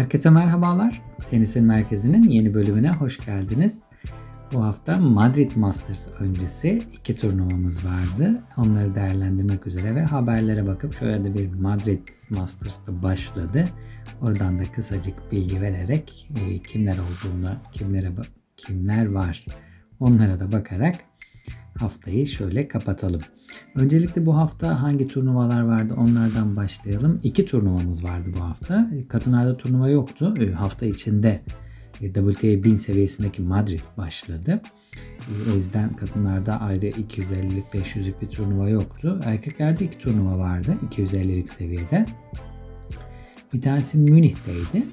Herkese merhabalar. Tenisin Merkezi'nin yeni bölümüne hoş geldiniz. Bu hafta Madrid Masters öncesi iki turnuvamız vardı. Onları değerlendirmek üzere ve haberlere bakıp şöyle de bir Madrid Masters'ta başladı. Oradan da kısacık bilgi vererek kimler olduğuna, kimler var onlara da bakarak haftayı şöyle kapatalım. Öncelikle bu hafta hangi turnuvalar vardı onlardan başlayalım. İki turnuvamız vardı bu hafta. Katınar'da turnuva yoktu. Hafta içinde WTA 1000 seviyesindeki Madrid başladı. O yüzden kadınlarda ayrı 250'lik 500'lük bir turnuva yoktu. Erkeklerde iki turnuva vardı 250'lik seviyede. Bir tanesi Münih'teydi.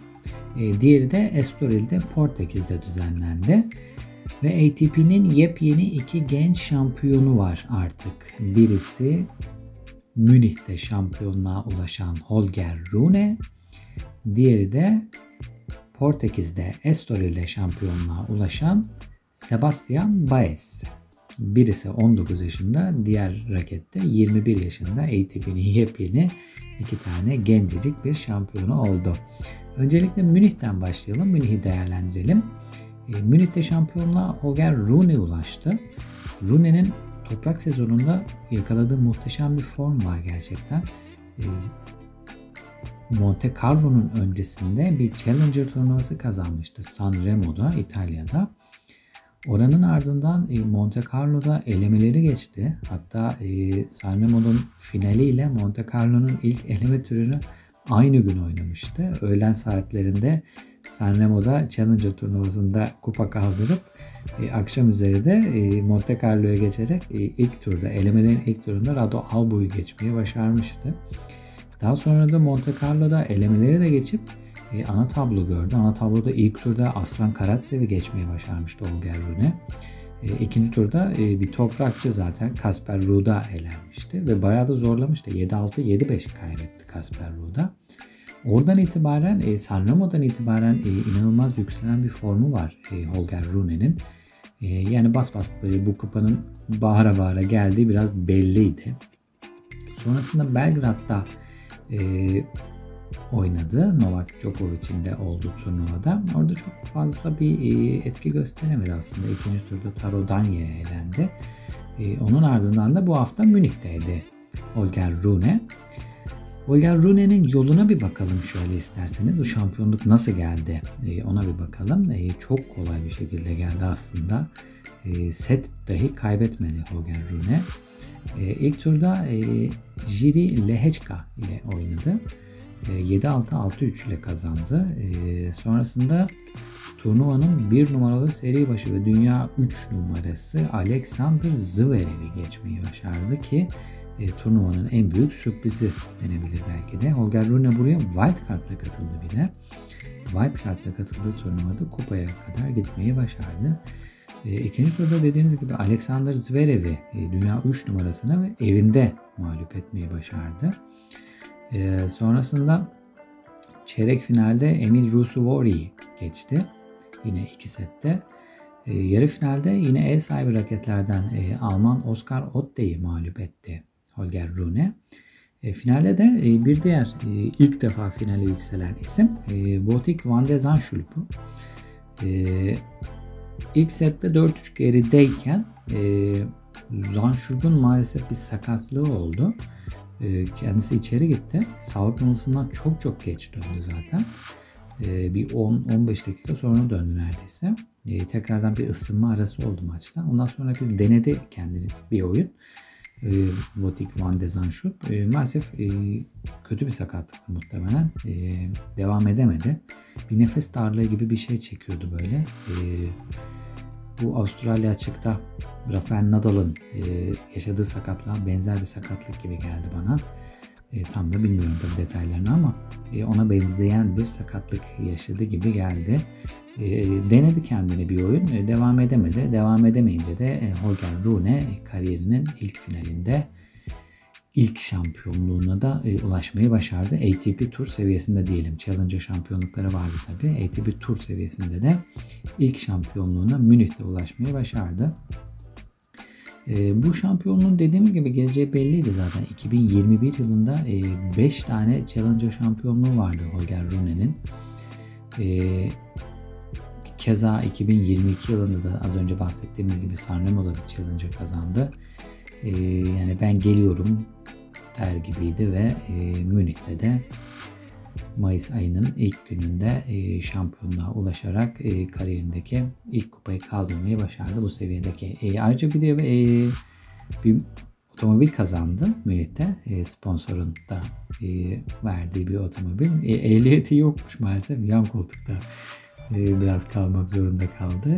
Diğeri de Estoril Portekiz'de düzenlendi. Ve ATP'nin yepyeni iki genç şampiyonu var artık. Birisi Münih'te şampiyonluğa ulaşan Holger Rune. Diğeri de Portekiz'de Estoril'de şampiyonluğa ulaşan Sebastian Baez. Birisi 19 yaşında, diğer rakette 21 yaşında ATP'nin yepyeni iki tane gencecik bir şampiyonu oldu. Öncelikle Münih'ten başlayalım, Münih'i değerlendirelim. Münih'te şampiyonluğa Holger Rune ulaştı. Rune'nin toprak sezonunda yakaladığı muhteşem bir form var gerçekten. Monte Carlo'nun öncesinde bir Challenger turnuvası kazanmıştı Sanremo'da, İtalya'da. Oranın ardından Monte Carlo'da elemeleri geçti. Hatta Sanremo'nun finaliyle Monte Carlo'nun ilk eleme türünü aynı gün oynamıştı. Öğlen saatlerinde Sanremo'da Challenger turnuvasında kupa kaldırıp akşam üzeri de Monte Carlo'ya geçerek ilk turda, elemelerin ilk turunda Rado Albo'yu geçmeyi başarmıştı. Daha sonra da Monte Carlo'da elemeleri de geçip ana tablo gördü. Ana tabloda ilk turda Aslan Karatsev'i geçmeyi başarmıştı Holger Rune. İkinci turda bir toprakçı zaten Kasper Ruda elenmişti ve bayağı da zorlamıştı. 7-6, 7-5 kaybetti Kasper Ruda. Oradan itibaren, Sanremo'dan itibaren inanılmaz yükselen bir formu var Holger Rune'nin. Yani bas bu kupanın bağıra geldiği biraz belliydi. Sonrasında Belgrad'da oynadı. Novak Djokovic'in de olduğu turnuvada. Orada çok fazla bir etki gösteremedi aslında. İkinci turda Taro Danya'ya elendi. Onun ardından da bu hafta Münih'teydi Holger Rune. Holger Rune'nin yoluna bir bakalım şöyle isterseniz. Bu şampiyonluk nasıl geldi? Ona bir bakalım. Çok kolay bir şekilde geldi aslında. Set dahi kaybetmedi Holger Rune. İlk turda Jiri Lehecka ile oynadı. 7-6, 6-3 ile kazandı. Sonrasında turnuvanın 1 numaralı seri başı ve dünya 3 numarası Alexander Zverev'i geçmeyi başardı ki turnuvanın en büyük sürprizi denebilir belki de. Holger Rune buraya wildcard ile katıldı bir de. Wildcard ile katıldığı turnuvada kupaya kadar gitmeyi başardı. İkinci turda dediğimiz gibi Alexander Zverev'i dünya 3 numarasına ve evinde mağlup etmeyi başardı. Sonrasında çeyrek finalde Emil Rusuvori'yi geçti. Yine 2 sette. Yarı finalde yine ev sahibi raketlerden Alman Oskar Otte'yi mağlup etti Holger Rune. Finalde de bir diğer ilk defa finale yükselen isim Botik Van de Zandschulp'u. İlk sette 4-3 gerideyken Zandschulp'un maalesef bir sakatlığı oldu. Kendisi içeri gitti. Sağlık molasından çok geç döndü zaten. Bir 10-15 dakika sonra döndü neredeyse. Tekrardan bir ısınma arası oldu maçta. Ondan sonra bir denedi kendini bir oyun. Botik Van de Zandschulp. Maalesef kötü bir sakatlıktı muhtemelen. Devam edemedi. Bir nefes darlığı gibi bir şey çekiyordu böyle. Bu Avustralya açıkta Rafael Nadal'ın yaşadığı sakatlığa benzer bir sakatlık gibi geldi bana. Tam da bilmiyorum tabii detaylarını ama ona benzeyen bir sakatlık yaşadı gibi geldi. Denedi kendini bir oyun. Devam edemedi. Devam edemeyince de Holger Rune kariyerinin ilk finalinde ilk şampiyonluğuna da ulaşmayı başardı. ATP Tour seviyesinde diyelim. Challenger şampiyonlukları vardı tabii. ATP Tour seviyesinde de ilk şampiyonluğuna Münih'te ulaşmayı başardı. Bu şampiyonluğun dediğim gibi geleceği belliydi zaten. 2021 yılında 5 tane Challenger şampiyonluğu vardı Holger Rune'nin. Keza 2022 yılında da az önce bahsettiğimiz gibi Sarnemo'da bir Challenger kazandı. Yani ben geliyorum der gibiydi ve Münih'te de Mayıs ayının ilk gününde şampiyonluğa ulaşarak kariyerindeki ilk kupayı kaldırmayı başardı bu seviyedeki. Ayrıca bir de bir otomobil kazandı Münih'te. Sponsorun da verdiği bir otomobil. Ehliyeti yokmuş maalesef. Yan koltukta biraz kalmak zorunda kaldı.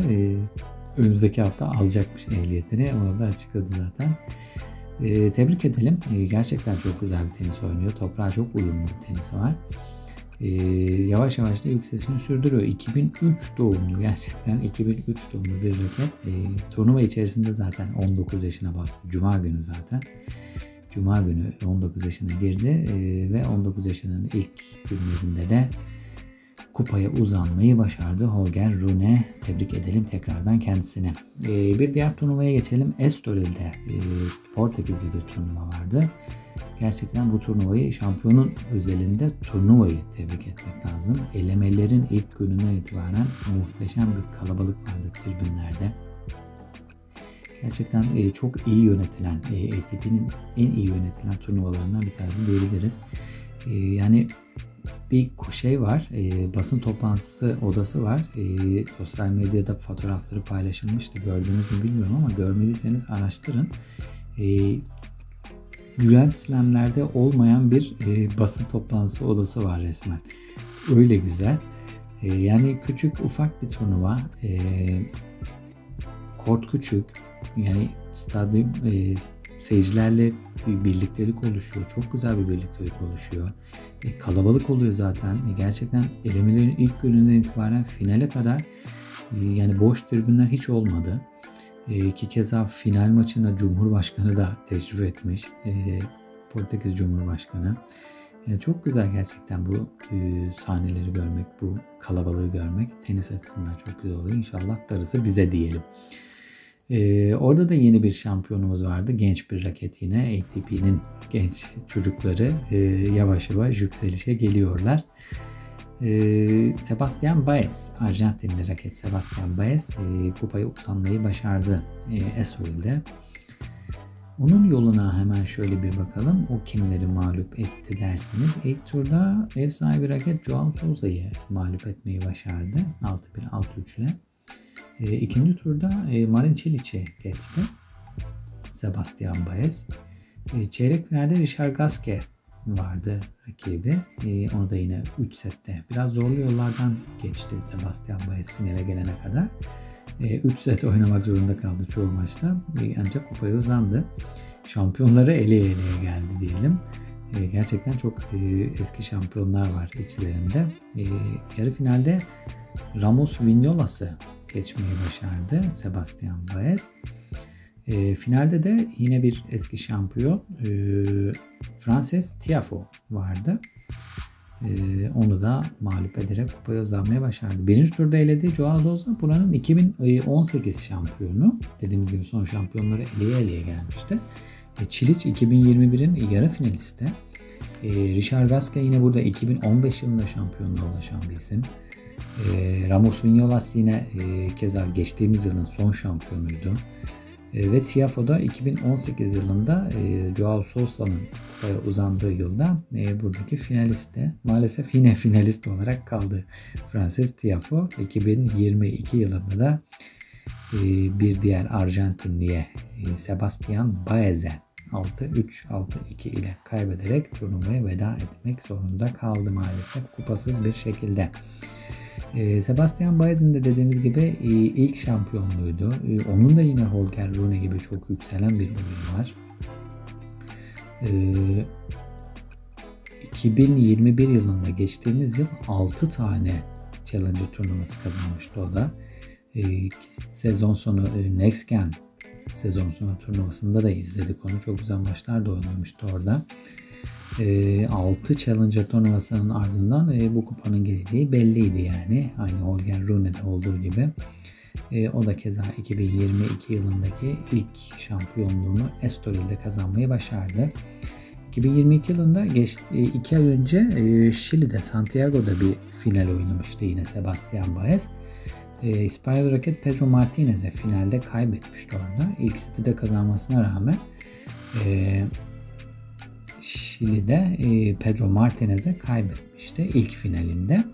Önümüzdeki hafta alacakmış ehliyetini. Onu da açıkladı zaten. Tebrik edelim. Gerçekten çok güzel bir tenis oynuyor. Toprağa çok uyumlu bir tenisi var. Yavaş yavaş da yükselişini sürdürüyor. 2003 doğumlu, gerçekten 2003 doğumlu bir raket. Turnuva içerisinde zaten 19 yaşına bastı. Cuma günü zaten. Cuma günü 19 yaşına girdi ve 19 yaşının ilk günlerinde de kupaya uzanmayı başardı Holger Rune. Tebrik edelim tekrardan kendisini. Bir diğer turnuvaya geçelim. Estoril'de Portekiz'de bir turnuva vardı. Gerçekten bu turnuvayı, şampiyonun özelinde turnuvayı tebrik etmek lazım. Elemelerin ilk gününden itibaren muhteşem bir kalabalık vardı tribünlerde. Gerçekten çok iyi yönetilen, ATP'nin en iyi yönetilen turnuvalarından bir tanesi diyebiliriz. Yani bir şey var, basın toplantısı odası var. Sosyal medyada fotoğrafları paylaşılmıştı. Gördünüz mü bilmiyorum ama görmediyseniz araştırın. Grand Slam'lerde olmayan bir basın toplantısı odası var resmen. Öyle güzel. Yani küçük ufak bir turnuva. Kort küçük. Yani stadyum seyircilerle bir birliktelik oluşuyor. Çok güzel bir birliktelik oluşuyor. Kalabalık oluyor zaten. Gerçekten elemelerin ilk gününden itibaren finale kadar yani boş tribünler hiç olmadı. Ki keza final maçına Cumhurbaşkanı da teşrif etmiş. Portekiz Cumhurbaşkanı. Çok güzel gerçekten bu sahneleri görmek, bu kalabalığı görmek. Tenis açısından çok güzel oluyor. İnşallah darısı bize diyelim. Orada da yeni bir şampiyonumuz vardı. Genç bir raket yine. ATP'nin genç çocukları yavaş yavaş yükselişe geliyorlar. Sebastian Baez, Arjantinli raket Sebastian Baez kupayı uzanmayı başardı Estoril. Onun yoluna hemen şöyle bir bakalım. O kimleri mağlup etti dersiniz. İlk turda ev sahibi raket João Souza'yı mağlup etmeyi başardı. 6-1, 6-3 ile. İkinci turda Marin Cilić'i geçti Sebastian Baez. Çeyrek finalde Richard Gasquet vardı rakibi. Onu da yine 3 sette biraz zorlu yollardan geçti Sebastian Baez finale gelene kadar. 3 set oynamak zorunda kaldı çoğu maçta. Ancak kupaya uzandı. Şampiyonları eleye eleye geldi diyelim. Gerçekten çok eski şampiyonlar var içlerinde. Yarı finalde Ramos Vignolas'ı geçmeyi başardı Sebastian Baez. Finalde de yine bir eski şampiyon Francis Tiafoe vardı. Onu da mağlup ederek kupaya uzanmayı başardı. Birinci turda elediği João Souza buranın 2018 şampiyonu. Dediğimiz gibi son şampiyonları eleye eleye gelmişti. Çiliç 2021'in yarı finalisti. Richard Gasquet yine burada 2015 yılında şampiyonluğa ulaşan bir isim. Ramos Vignolas yine keza geçtiğimiz yılın son şampiyonuydu. Ve Tiafoe da 2018 yılında João Souza'nın kupaya uzandığı yılda buradaki finalistte. Maalesef yine finalist olarak kaldı Francis Tiafoe. 2022 yılında da bir diğer Arjantinli'ye Sebastian Baez'e 6-3, 6-2 ile kaybederek turnuvaya veda etmek zorunda kaldı maalesef kupasız bir şekilde. Sebastian Baez'in de dediğimiz gibi ilk şampiyonluğuydu. Onun da yine Holger Rune gibi çok yükselen bir oyunu var. 2021 yılında geçtiğimiz yıl 6 tane Challenger turnuvası kazanmıştı o da. Sezon sonu Next Gen sezon sonu turnuvasında da izledik onu. Çok güzel maçlar da oynamıştı orada. 6 Challenger turnuvasının ardından bu kupanın geleceği belliydi yani. Aynı Holger Rune'de olduğu gibi. O da keza 2022 yılındaki ilk şampiyonluğunu Estoril'de kazanmayı başardı. 2022 yılında 2 ay önce Şili'de, Santiago'da bir final oynamıştı yine Sebastian Baez. İspanyol raket Pedro Martinez'e finalde kaybetmişti orada. İlk seti de kazanmasına rağmen Şili'de Pedro Martinez'e kaybetmişti ilk finalinde.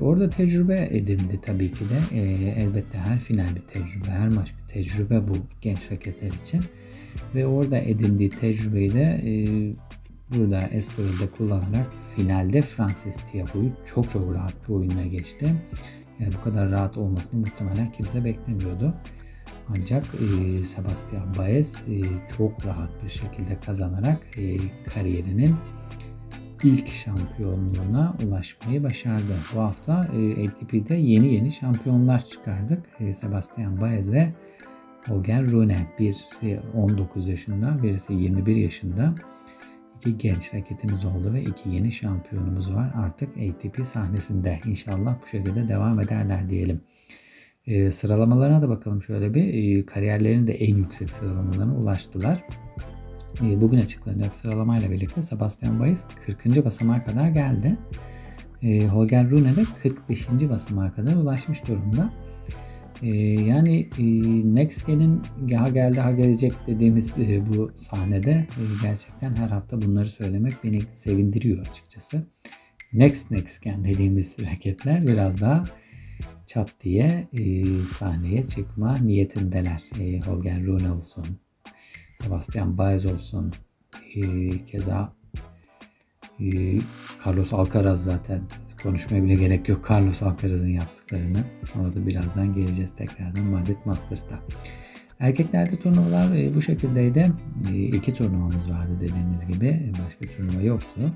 Orada tecrübe edindi tabii ki de. Elbette her final bir tecrübe, her maç bir tecrübe bu genç raketler için. Ve orada edindiği tecrübeyi de burada Estoril'de kullanarak finalde Francis Tiafoe'yu çok rahat bir oyuna geçti. Yani bu kadar rahat olmasını muhtemelen kimse beklemiyordu. Ancak Sebastian Baez çok rahat bir şekilde kazanarak kariyerinin ilk şampiyonluğuna ulaşmayı başardı. Bu hafta ATP'de yeni şampiyonlar çıkardık. Sebastian Baez ve Holger Rune, birisi 19 yaşında, birisi 21 yaşında. İki genç raketimiz oldu ve iki yeni şampiyonumuz var artık ATP sahnesinde. İnşallah bu şekilde devam ederler diyelim. Sıralamalarına da bakalım şöyle bir. Kariyerlerinin de en yüksek sıralamalarına ulaştılar. Bugün açıklanacak sıralamayla birlikte Sebastian Baez 40. basamağa kadar geldi. Holger Rune de 45. basamağa kadar ulaşmış durumda. Yani Next Gen'in ha geldi ha gelecek dediğimiz bu sahnede gerçekten her hafta bunları söylemek beni sevindiriyor açıkçası. Next Gen dediğimiz raketler biraz daha çat diye sahneye çıkma niyetindeler. Holger Rune olsun, Sebastian Baez olsun, keza Carlos Alcaraz, zaten konuşmaya bile gerek yok Carlos Alcaraz'ın yaptıklarını. Ona da birazdan geleceğiz tekrardan Madrid Masters'ta. Erkeklerde turnuvalar bu şekildeydi. 2 turnuvamız vardı dediğimiz gibi. Başka turnuva yoktu.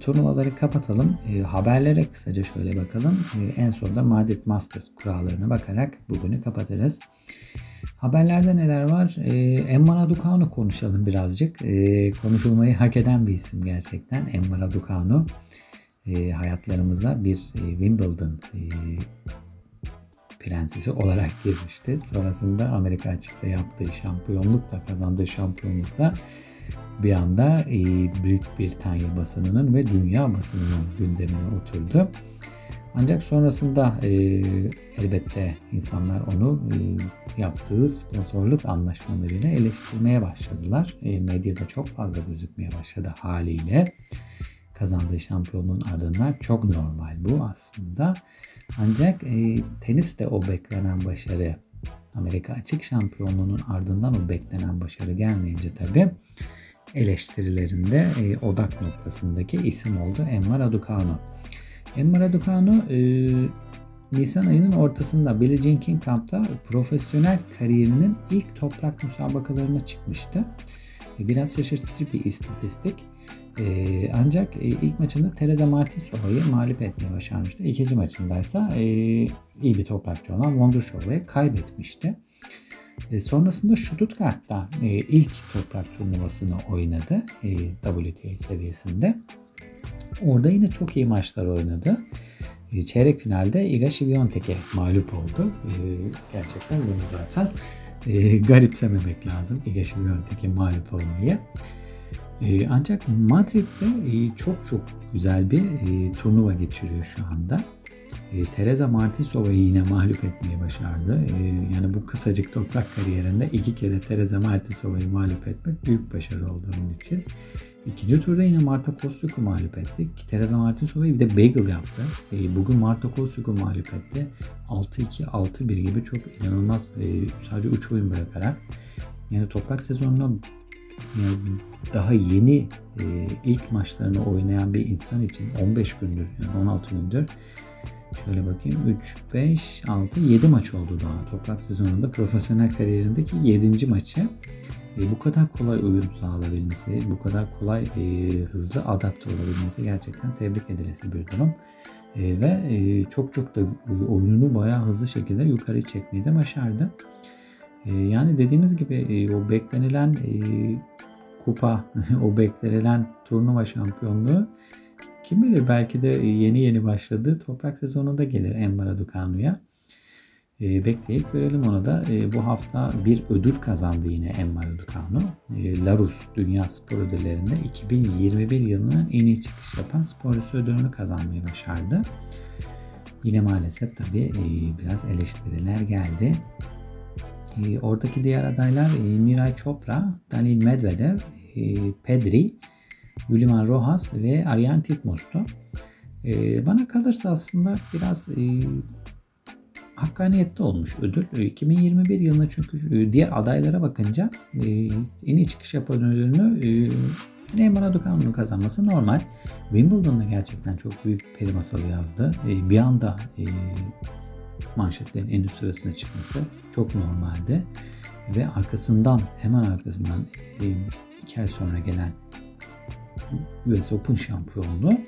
Turnuvaları kapatalım. Haberlere kısaca şöyle bakalım. En sonunda Madrid Masters kurallarına bakarak bugünü kapatırız. Haberlerde neler var? Emma Raducanu konuşalım birazcık. Konuşulmayı hak eden bir isim gerçekten. Emma Raducanu hayatlarımıza bir Wimbledon prensesi olarak girmişti. Sonrasında Amerika Açık'ta yaptığı şampiyonlukla, kazandığı şampiyonlukla bir anda Büyük Britanya basınının ve dünya basınının gündemine oturdu. Ancak sonrasında elbette insanlar onu yaptığı sponsorluk anlaşmalarıyla eleştirmeye başladılar. Medyada çok fazla gözükmeye başladı haliyle. Kazandığı şampiyonluğun ardından çok normal bu aslında. Ancak tenis de o beklenen başarı, Amerika Açık şampiyonluğunun ardından o beklenen başarı gelmeyince tabii eleştirilerinde odak noktasındaki isim oldu Emma Raducanu. Emma Raducanu Nisan ayının ortasında Billie Jean King Cup'ta profesyonel kariyerinin ilk toprak müsabakalarına çıkmıştı. Biraz şaşırtıcı bir istatistik. Ancak ilk maçında Teresa Martinsova'yı mağlup etmeye başarmıştı. İkinci maçındaysa iyi bir toprakçı olan Wondrushowa'yı kaybetmişti. Sonrasında Stuttgart'ta ilk toprak turnuvasını oynadı WTA seviyesinde. Orada yine çok iyi maçlar oynadı. Çeyrek finalde Iga Świątek'e mağlup oldu. Gerçekten bunu zaten garipsememek lazım, Iga Świątek'e mağlup olmayı. Ancak Madrid'de çok güzel bir turnuva geçiriyor şu anda. Teresa Martinsova'yı yine mağlup etmeye başardı. Yani bu kısacık toprak kariyerinde 2 kere Teresa Martinsova'yı mağlup etmek büyük başarı oldu onun için. İkinci turda yine Marta Kostyuk'u mağlup etti. Teresa Martinsova'yı bir de bagel yaptı. Bugün Marta Kostyuk'u mağlup etti. 6-2, 6-1 gibi çok inanılmaz, sadece 3 oyun bırakarak. Yani toprak sezonuna daha yeni ilk maçlarını oynayan bir insan için 15 gündür, yani 16 gündür şöyle bakayım, 3, 5, 6, 7 maç oldu daha toprak sezonunda, profesyonel kariyerindeki 7. maçı. Bu kadar kolay oyun sağlayabilmesi, bu kadar kolay hızlı adapte olabilmesi gerçekten tebrik edilesi bir durum. Ve çok da oyununu bayağı hızlı şekilde yukarı çekmeyi de başardı. Yani dediğimiz gibi o beklenilen kupa, o beklenilen turnuva şampiyonluğu kim bilir belki de yeni başladı. Toprak sezonunda gelir Emma Raducanu'ya. Bekleyip görelim onu da. Bu hafta bir ödül kazandı yine Emma Raducanu. Larus Dünya Spor Ödülleri'nde 2021 yılının en iyi çıkış yapan sporcu ödülünü kazanmayı başardı. Yine maalesef tabii biraz eleştiriler geldi. Oradaki diğer adaylar Miray Chopra, Daniil Medvedev, Pedri, Yuliman Rojas ve Arjan Titmus'tu. Bana kalırsa aslında biraz hakkaniyetli olmuş ödül. 2021 yılında çünkü diğer adaylara bakınca en iyi çıkış yapan ödülünü Emma Raducanu'nun kazanması normal. Wimbledon'da gerçekten çok büyük peri masalı yazdı. Bir anda manşetlerin en üst sırasına çıkması çok normaldi. Ve hemen arkasından 2 ay sonra gelen US Open şampiyonluğu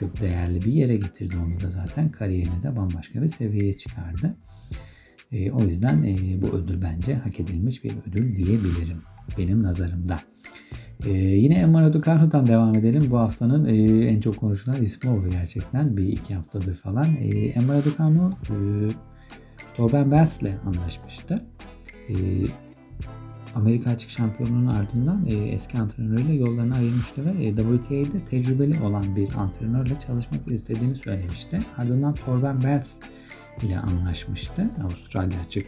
çok değerli bir yere getirdi onu da zaten. Kariyerini de bambaşka bir seviyeye çıkardı. O yüzden bu ödül bence hak edilmiş bir ödül diyebilirim benim nazarımda. Yine Emma Raducanu'dan devam edelim. Bu haftanın en çok konuşulan ismi oldu gerçekten. Bir iki haftadır falan. Emma Raducanu Torben-Beltz'le anlaşmıştı. Amerika Açık Şampiyonluğu'nun ardından eski antrenörüyle yollarını ayırmıştı ve WTA'de tecrübeli olan bir antrenörle çalışmak istediğini söylemişti. Ardından Torben-Beltz ile anlaşmıştı Avustralya Açık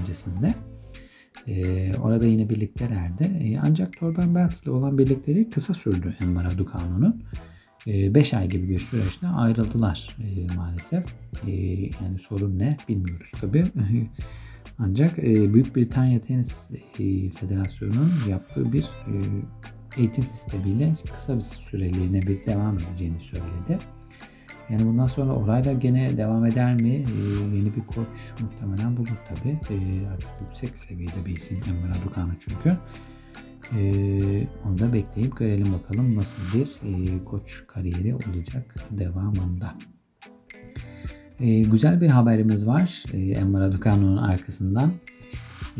öncesinde. Orada yine birliktelerdi. Ancak Torben-Beltz ile olan birlikteliği kısa sürdü Emma Raducanu'nun. 5 ay gibi bir süreçte ayrıldılar maalesef. Yani sorun ne bilmiyoruz tabii. Ancak Büyük Britanya Tenis Federasyonu'nun yaptığı bir eğitim sistemiyle kısa bir süreliğine bir devam edeceğini söyledi. Yani bundan sonra orayla gene devam eder mi? Yeni bir koç muhtemelen bulur tabii. Artık yüksek seviyede bir isim Emma Raducanu çünkü. Onu da bekleyip görelim bakalım nasıl bir koç kariyeri olacak devamında. Güzel bir haberimiz var Emma Raducanu'nun arkasından.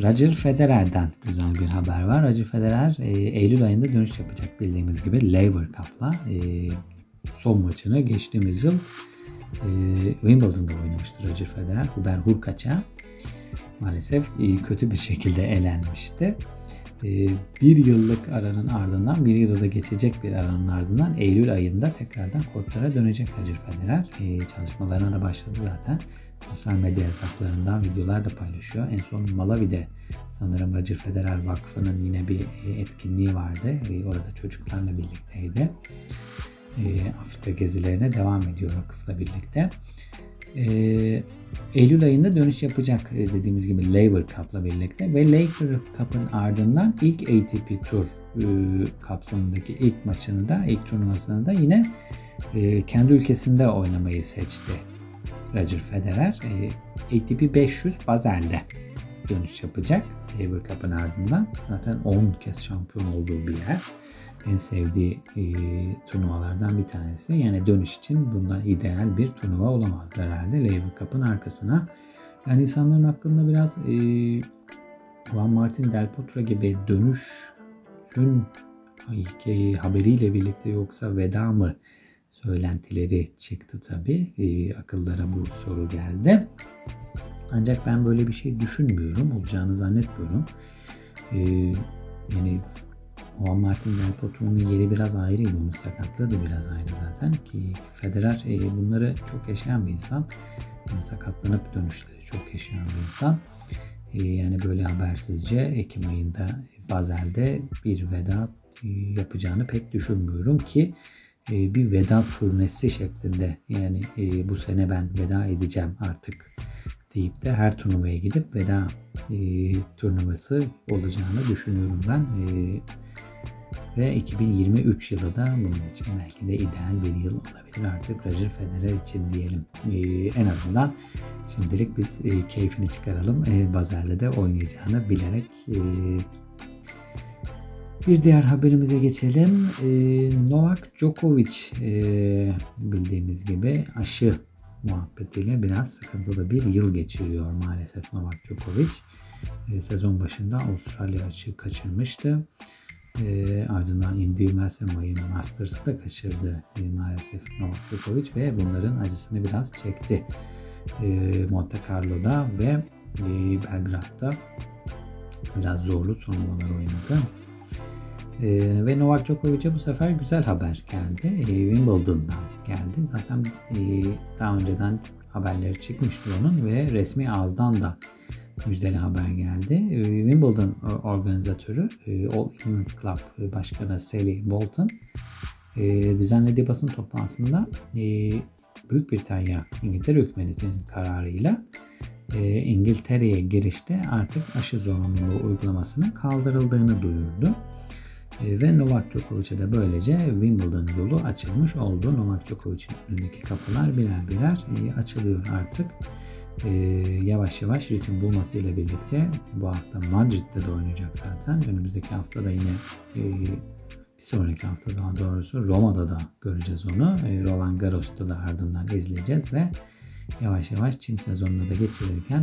Roger Federer'den güzel bir haber var. Roger Federer Eylül ayında dönüş yapacak bildiğimiz gibi Laver Cup'la. Son maçını geçtiğimiz yıl Wimbledon'da oynamıştı Roger Federer. Hubert Hurkaç'a maalesef kötü bir şekilde elenmişti. Bir yılda geçecek bir aranın ardından Eylül ayında tekrardan kortlara dönecek Roger Federer. Çalışmalarına da başladı zaten. Sosyal medya hesaplarından videolar da paylaşıyor. En son Malawi'de sanırım Roger Federer Vakfı'nın yine bir etkinliği vardı. Orada çocuklarla birlikteydi. Afrika gezilerine devam ediyor vakıfla birlikte. Eylül ayında dönüş yapacak dediğimiz gibi Laver Cup'la birlikte ve Laver Cup'ın ardından ilk ATP Tour kapsamındaki ilk turnuvasını da yine kendi ülkesinde oynamayı seçti Roger Federer. ATP 500 Basel'de dönüş yapacak Laver Cup'ın ardından. Zaten 10 kez şampiyon olduğu bir yer. En sevdiği turnuvalardan bir tanesi. Yani dönüş için bundan ideal bir turnuva olamazdı herhalde. Laver Cup'ın arkasına. Yani insanların aklında biraz Juan Martín del Potro gibi dönüşün haberiyle birlikte yoksa veda mı söylentileri çıktı tabii. Akıllara bu soru geldi. Ancak ben böyle bir şey düşünmüyorum. Olacağını zannetmiyorum. Yani Juan Martín del Potro'nun yeri biraz ayrıydı. Onun sakatlığı da biraz ayrı zaten ki Federer bunları çok yaşayan bir insan. Yani sakatlanıp dönüşleri çok yaşayan bir insan. Yani böyle habersizce Ekim ayında Basel'de bir veda yapacağını pek düşünmüyorum ki bir veda turnesi şeklinde yani bu sene ben veda edeceğim artık deyip de her turnuvaya gidip veda turnuvası olacağını düşünüyorum ben. Ve 2023 yılı da bunun için belki de ideal bir yıl olabilir artık Roger Federer için diyelim. En azından şimdilik biz keyfini çıkaralım. Basel'de de oynayacağını bilerek. Bir diğer haberimize geçelim. Novak Djokovic bildiğimiz gibi aşı muhabbetiyle biraz sıkıntılı bir yıl geçiriyor maalesef Novak Djokovic. Sezon başında Avustralya Açık'ı kaçırmıştı. Ardından Indian Wells ve Miami Masters'ı da kaçırdı maalesef Novak Djokovic ve bunların acısını biraz çekti. Monte Carlo'da ve Belgrad'da biraz zorlu turnuvalar oynadı. Ve Novak Djokovic'e bu sefer güzel haber geldi. Wimbledon'dan geldi. Zaten daha önceden haberleri çıkmıştı onun ve resmi ağızdan da müjdeli haber geldi. Wimbledon organizatörü All England Club Başkanı Sally Bolton düzenlediği basın toplantısında Büyük Britanya İngiltere hükümetinin kararıyla İngiltere'ye girişte artık aşı zorunluluğu uygulamasının kaldırıldığını duyurdu. Ve Novak Djokovic'e de böylece Wimbledon yolu açılmış oldu. Novak Djokovic'in önündeki kapılar birer birer açılıyor artık. Yavaş yavaş ritim bulmasıyla birlikte bu hafta Madrid'de de oynayacak zaten. Önümüzdeki hafta da yine bir sonraki hafta daha doğrusu Roma'da da göreceğiz onu. Roland Garros'ta da ardından izleyeceğiz ve yavaş yavaş çim sezonuna da geçilirken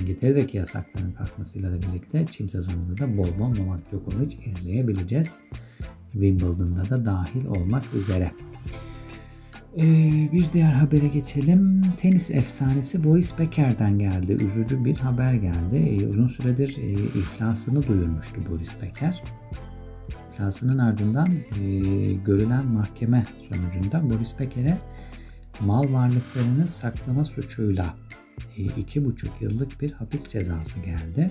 İngiltere'deki yasakların kalkmasıyla da birlikte çim sezonunda da bol bol Novak Djokovic izleyebileceğiz. Wimbledon'da da dahil olmak üzere. Bir diğer habere geçelim. Tenis efsanesi Boris Becker'den geldi. Üzücü bir haber geldi. Uzun süredir iflasını duyurmuştu Boris Becker. İflasının ardından görülen mahkeme sonucunda Boris Becker'e mal varlıklarını saklama suçuyla 2,5 yıllık bir hapis cezası geldi.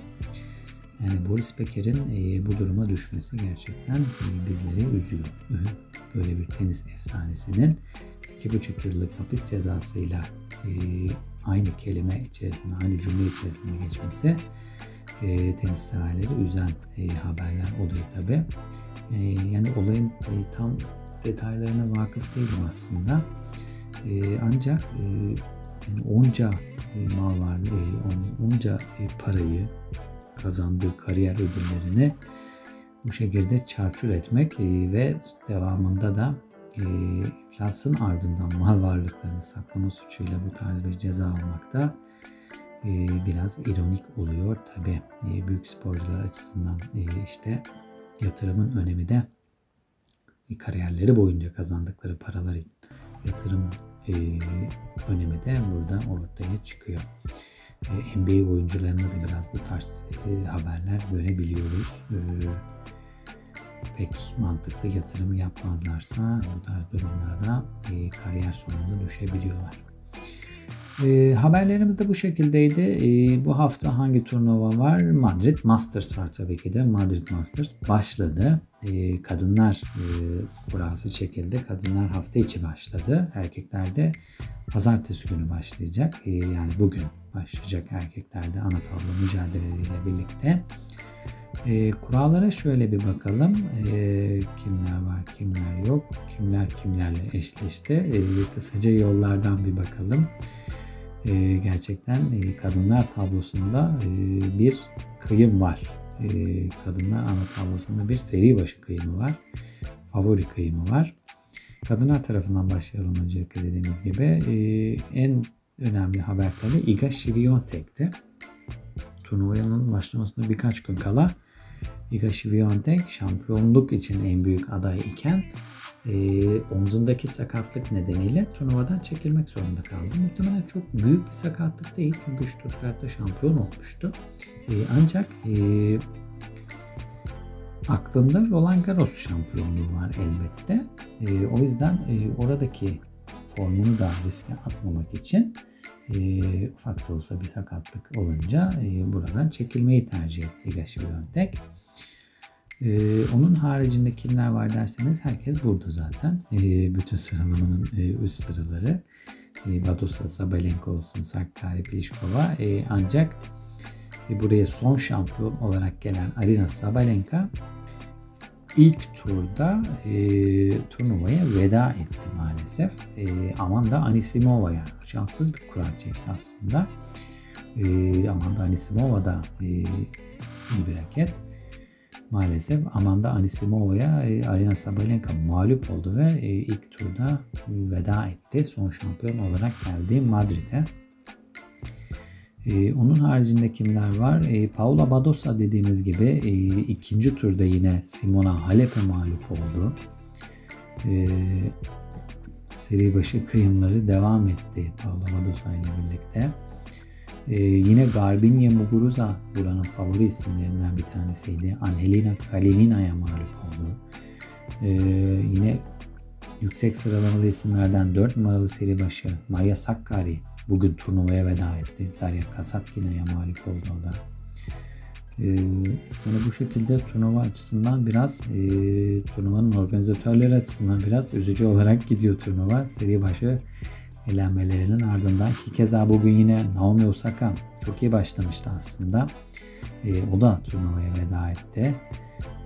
Yani Boris Becker'in bu duruma düşmesi gerçekten bizleri üzüyor. Böyle bir tenis efsanesinin 2,5 yıllık hapis cezasıyla aynı kelime içerisinde, aynı cümle içerisinde geçmesi tenis severleri üzen haberler oluyor tabii. Yani olayın tam detaylarına vakıf değilim aslında. Ancak yani onca mal varlığı, onca parayı, kazandığı kariyer ödüllerini bu şekilde çarçur etmek ve devamında da iflasın ardından mal varlıklarını saklama suçuyla bu tarz bir ceza almak da biraz ironik oluyor tabii. Büyük sporcular açısından işte yatırımın önemi de kariyerleri boyunca kazandıkları paraları yatırım önemi de burada ortaya çıkıyor. NBA oyuncularında da biraz bu tarz haberler görebiliyoruz. Pek mantıklı yatırım yapmazlarsa bu tarz durumlarda kariyer sonunda düşebiliyorlar. Haberlerimiz de bu şekildeydi. Bu hafta hangi turnuva var? Madrid Masters var tabii ki de. Madrid Masters başladı. Kadınlar kurası çekildi. Kadınlar hafta içi başladı. Erkekler de pazartesi günü başlayacak. Yani bugün başlayacak erkeklerde ana tablo mücadeleleriyle birlikte. Kurallara şöyle bir bakalım. Kimler var, kimler yok, kimler kimlerle eşleşti. Kısaca yollardan bir bakalım. Gerçekten kadınlar tablosunda bir kıyım var. Kadınlar ana tablosunda bir seri başı kıyımı var. Favori kıyımı var. Kadınlar tarafından başlayalım öncelikle dediğimiz gibi. En önemli haber tabii Iga Świątek'ti. Turnuvanın başlamasına birkaç gün kala Iga Świątek şampiyonluk için en büyük aday iken omzundaki sakatlık nedeniyle turnuvadan çekilmek zorunda kaldı. Muhtemelen çok büyük bir sakatlık değil çünkü Stuttgart'ta şampiyon olmuştu. Ancak aklında Roland Garros şampiyonluğu var elbette. O yüzden oradaki formunu da riske atmamak için ufak da olsa bir sakatlık olunca buradan çekilmeyi tercih etti Iga Świątek. Onun haricinde kimler var derseniz herkes burada zaten. Bütün sıralamanın üst sıraları. Badosa, Sabalenka olsun, Sakkari, Pliskova. Ancak buraya son şampiyon olarak gelen Aryna Sabalenka ilk turda turnuvaya veda etti maalesef. Amanda Anisimova'ya şanssız bir kura çekti aslında. Amanda Anisimova da iyi bir raket. Maalesef Amanda Anisimova'ya Aryna Sabalenka mağlup oldu ve ilk turda veda etti. Son şampiyon olarak geldi Madrid'e. Onun haricinde kimler var? Paola Badosa dediğimiz gibi ikinci turda yine Simona Halep'e mağlup oldu. Seri başı kıyımları devam etti Paola Badosa ile birlikte. Yine Garbine Muguruza buranın favori isimlerinden bir tanesiydi. Angelina Kalinina mağlup oldu. Yine yüksek sıralamalı isimlerden 4 numaralı seri başı Maria Sakkari bugün turnuvaya veda etti. Darya Kasatkina'ya mağlup oldu o da. Yani bu şekilde turnuva açısından biraz turnuvanın organizatörleri açısından biraz üzücü olarak gidiyor turnuva. Seri başı elenmelerinin ardından ki keza bugün yine Naomi Osaka çok iyi başlamıştı aslında. O da turnuvaya veda etti.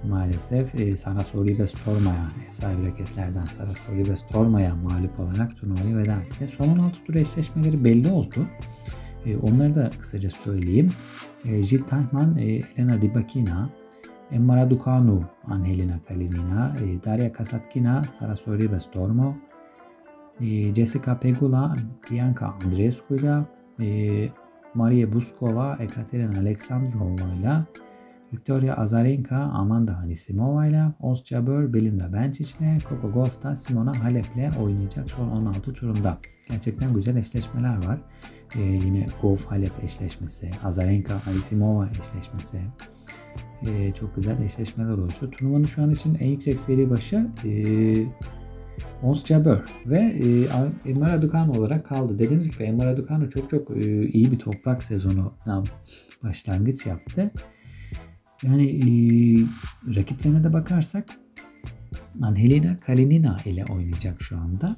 Maalesef Sarasori Storma'ya sahibi raketlerden Sarasori Storma'ya mağlup olarak turnuvaya veda etti. Son 16 tur eşleşmeleri belli oldu. Onları da kısaca söyleyeyim. Jill Tahman, Elena Ribakina, Emma Raducanu, Angelina Kalinina, Darya Kasatkina, Sarasori Storma, Jessica Pegula, Bianca Andreescu'yla, Maria Buskova, Ekaterina Aleksandrova'yla, Victoria Azarenka, Amanda Anisimova'yla, Ons Jabeur, Belinda Bencic'le, Coco Gauff'ta Simona Halep'le oynayacak son 16 turunda. Gerçekten güzel eşleşmeler var. Yine Gauff-Halep eşleşmesi, Azarenka-Anisimova eşleşmesi. Çok güzel eşleşmeler oluştu. Turnuvanın şu an için en yüksek seri başı Ons Jabeur ve Emma Raducanu olarak kaldı. Dediğimiz gibi Emma Raducanu çok iyi bir toprak sezonu başlangıç yaptı. Yani rakiplerine de bakarsak Angelina Kalinina ile oynayacak şu anda.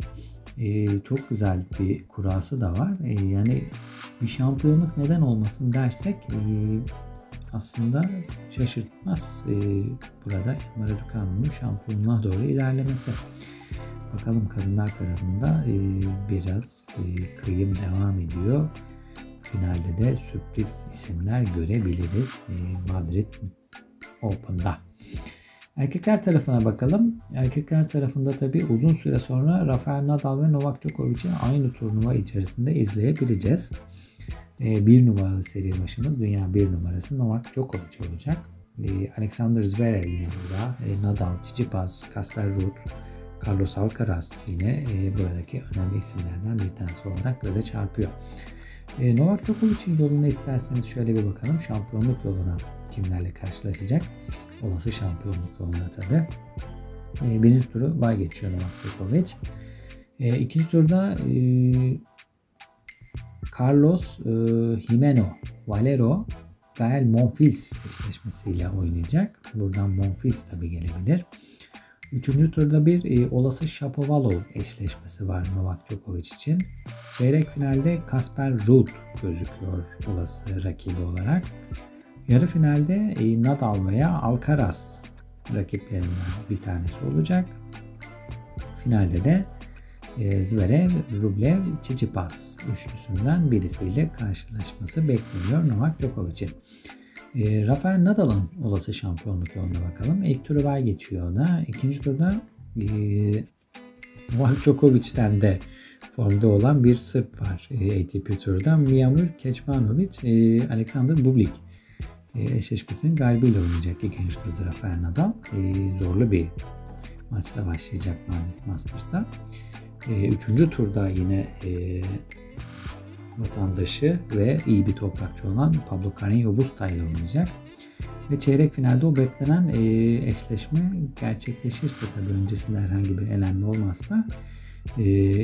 Çok güzel bir kurası da var. Yani bir şampiyonluk neden olmasın dersek aslında şaşırtmaz burada Emma Raducanu'nun şampiyonluğa doğru ilerlemesi. Bakalım kadınlar tarafında biraz kıyım devam ediyor. Finalde de sürpriz isimler görebiliriz Madrid Open'da. Erkekler tarafına bakalım. Erkekler tarafında tabii uzun süre sonra Rafael Nadal ve Novak Djokovic'i aynı turnuva içerisinde izleyebileceğiz. Bir numaralı seri başımız dünya bir numarası Novak Djokovic olacak. Alexander Zverev yine burada. Nadal, Tsitsipas, Kasper Ruda, Carlos Alcaraz yine buradaki önemli isimlerden bir tanesi olarak göze çarpıyor. Novak Djokovic'in yoluna isterseniz şöyle bir bakalım. Şampiyonluk yoluna kimlerle karşılaşacak? Olası şampiyonluk yoluna tabii. Birinci turu bay geçiyor Novak Djokovic. İkinci turda Carlos Jimeno Valero Gael Monfils eşleşmesiyle oynayacak. Buradan Monfils tabii gelebilir. Üçüncü turda bir olası Shapovalov eşleşmesi var Novak Djokovic için. Çeyrek finalde Kasper Ruda gözüküyor olası rakibi olarak. Yarı finalde Nadal veya Alcaraz rakiplerinden bir tanesi olacak. Finalde de Zverev, Rublev, Tsitsipas üçlüsünden birisiyle karşılaşması bekleniyor Novak Djokovic'in. Rafael Nadal'ın olası şampiyonluk yoluna bakalım. İlk turu bay geçiyor da. İkinci turda Novak Djokovic'ten de formda olan bir Sırp var ATP turda. Mijomir Kecmanović, Alexander Bublik eşleşmesinin galibiyle oynayacak ikinci turda Rafael Nadal. Zorlu bir maçla başlayacak Madrid Masters'a. Üçüncü turda yine vatandaşı ve iyi bir toprakçı olan Pablo Carreño Busta ile oynayacak. Ve çeyrek finalde o beklenen eşleşme gerçekleşirse tabii öncesinde herhangi bir elenme olmazsa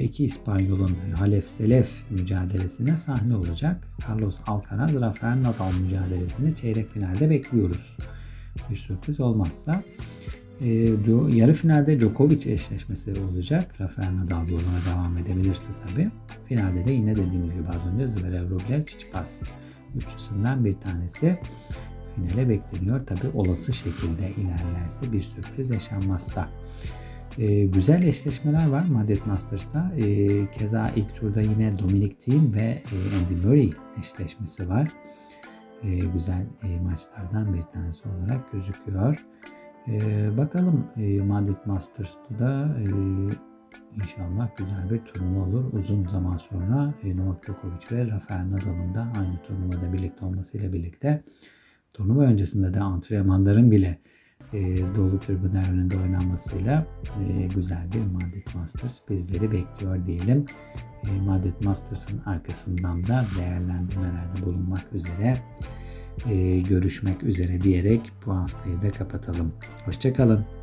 iki İspanyol'un Halef-Selef mücadelesine sahne olacak. Carlos Alcaraz, Rafael Nadal mücadelesini çeyrek finalde bekliyoruz. Bir sürpriz olmazsa. Yarı finalde Djokovic eşleşmesi olacak. Rafael Nadal yoluna devam edebilirse tabii. Finalde de yine dediğimiz gibi az önce Zverev, Rublev, Tsitsipas üçlüsünden bir tanesi finale bekleniyor. Tabii olası şekilde ilerlerse bir sürpriz yaşanmazsa. Güzel eşleşmeler var Madrid Masters'ta. Keza ilk turda yine Dominic Thiem ve Andy Murray eşleşmesi var. Güzel maçlardan bir tanesi olarak gözüküyor. Bakalım Madrid Masters'ta da inşallah güzel bir turnuva olur. Uzun zaman sonra Novak Djokovic ve Rafael Nadal'ın da aynı turnuvada birlikte olmasıyla birlikte turnuva öncesinde de antrenmanların bile dolu tribünler önünde oynanmasıyla güzel bir Madrid Masters bizleri bekliyor diyelim. Madrid Masters'ın arkasından da değerlendirmelerde bulunmak üzere, görüşmek üzere diyerek bu haftayı da kapatalım. Hoşça kalın.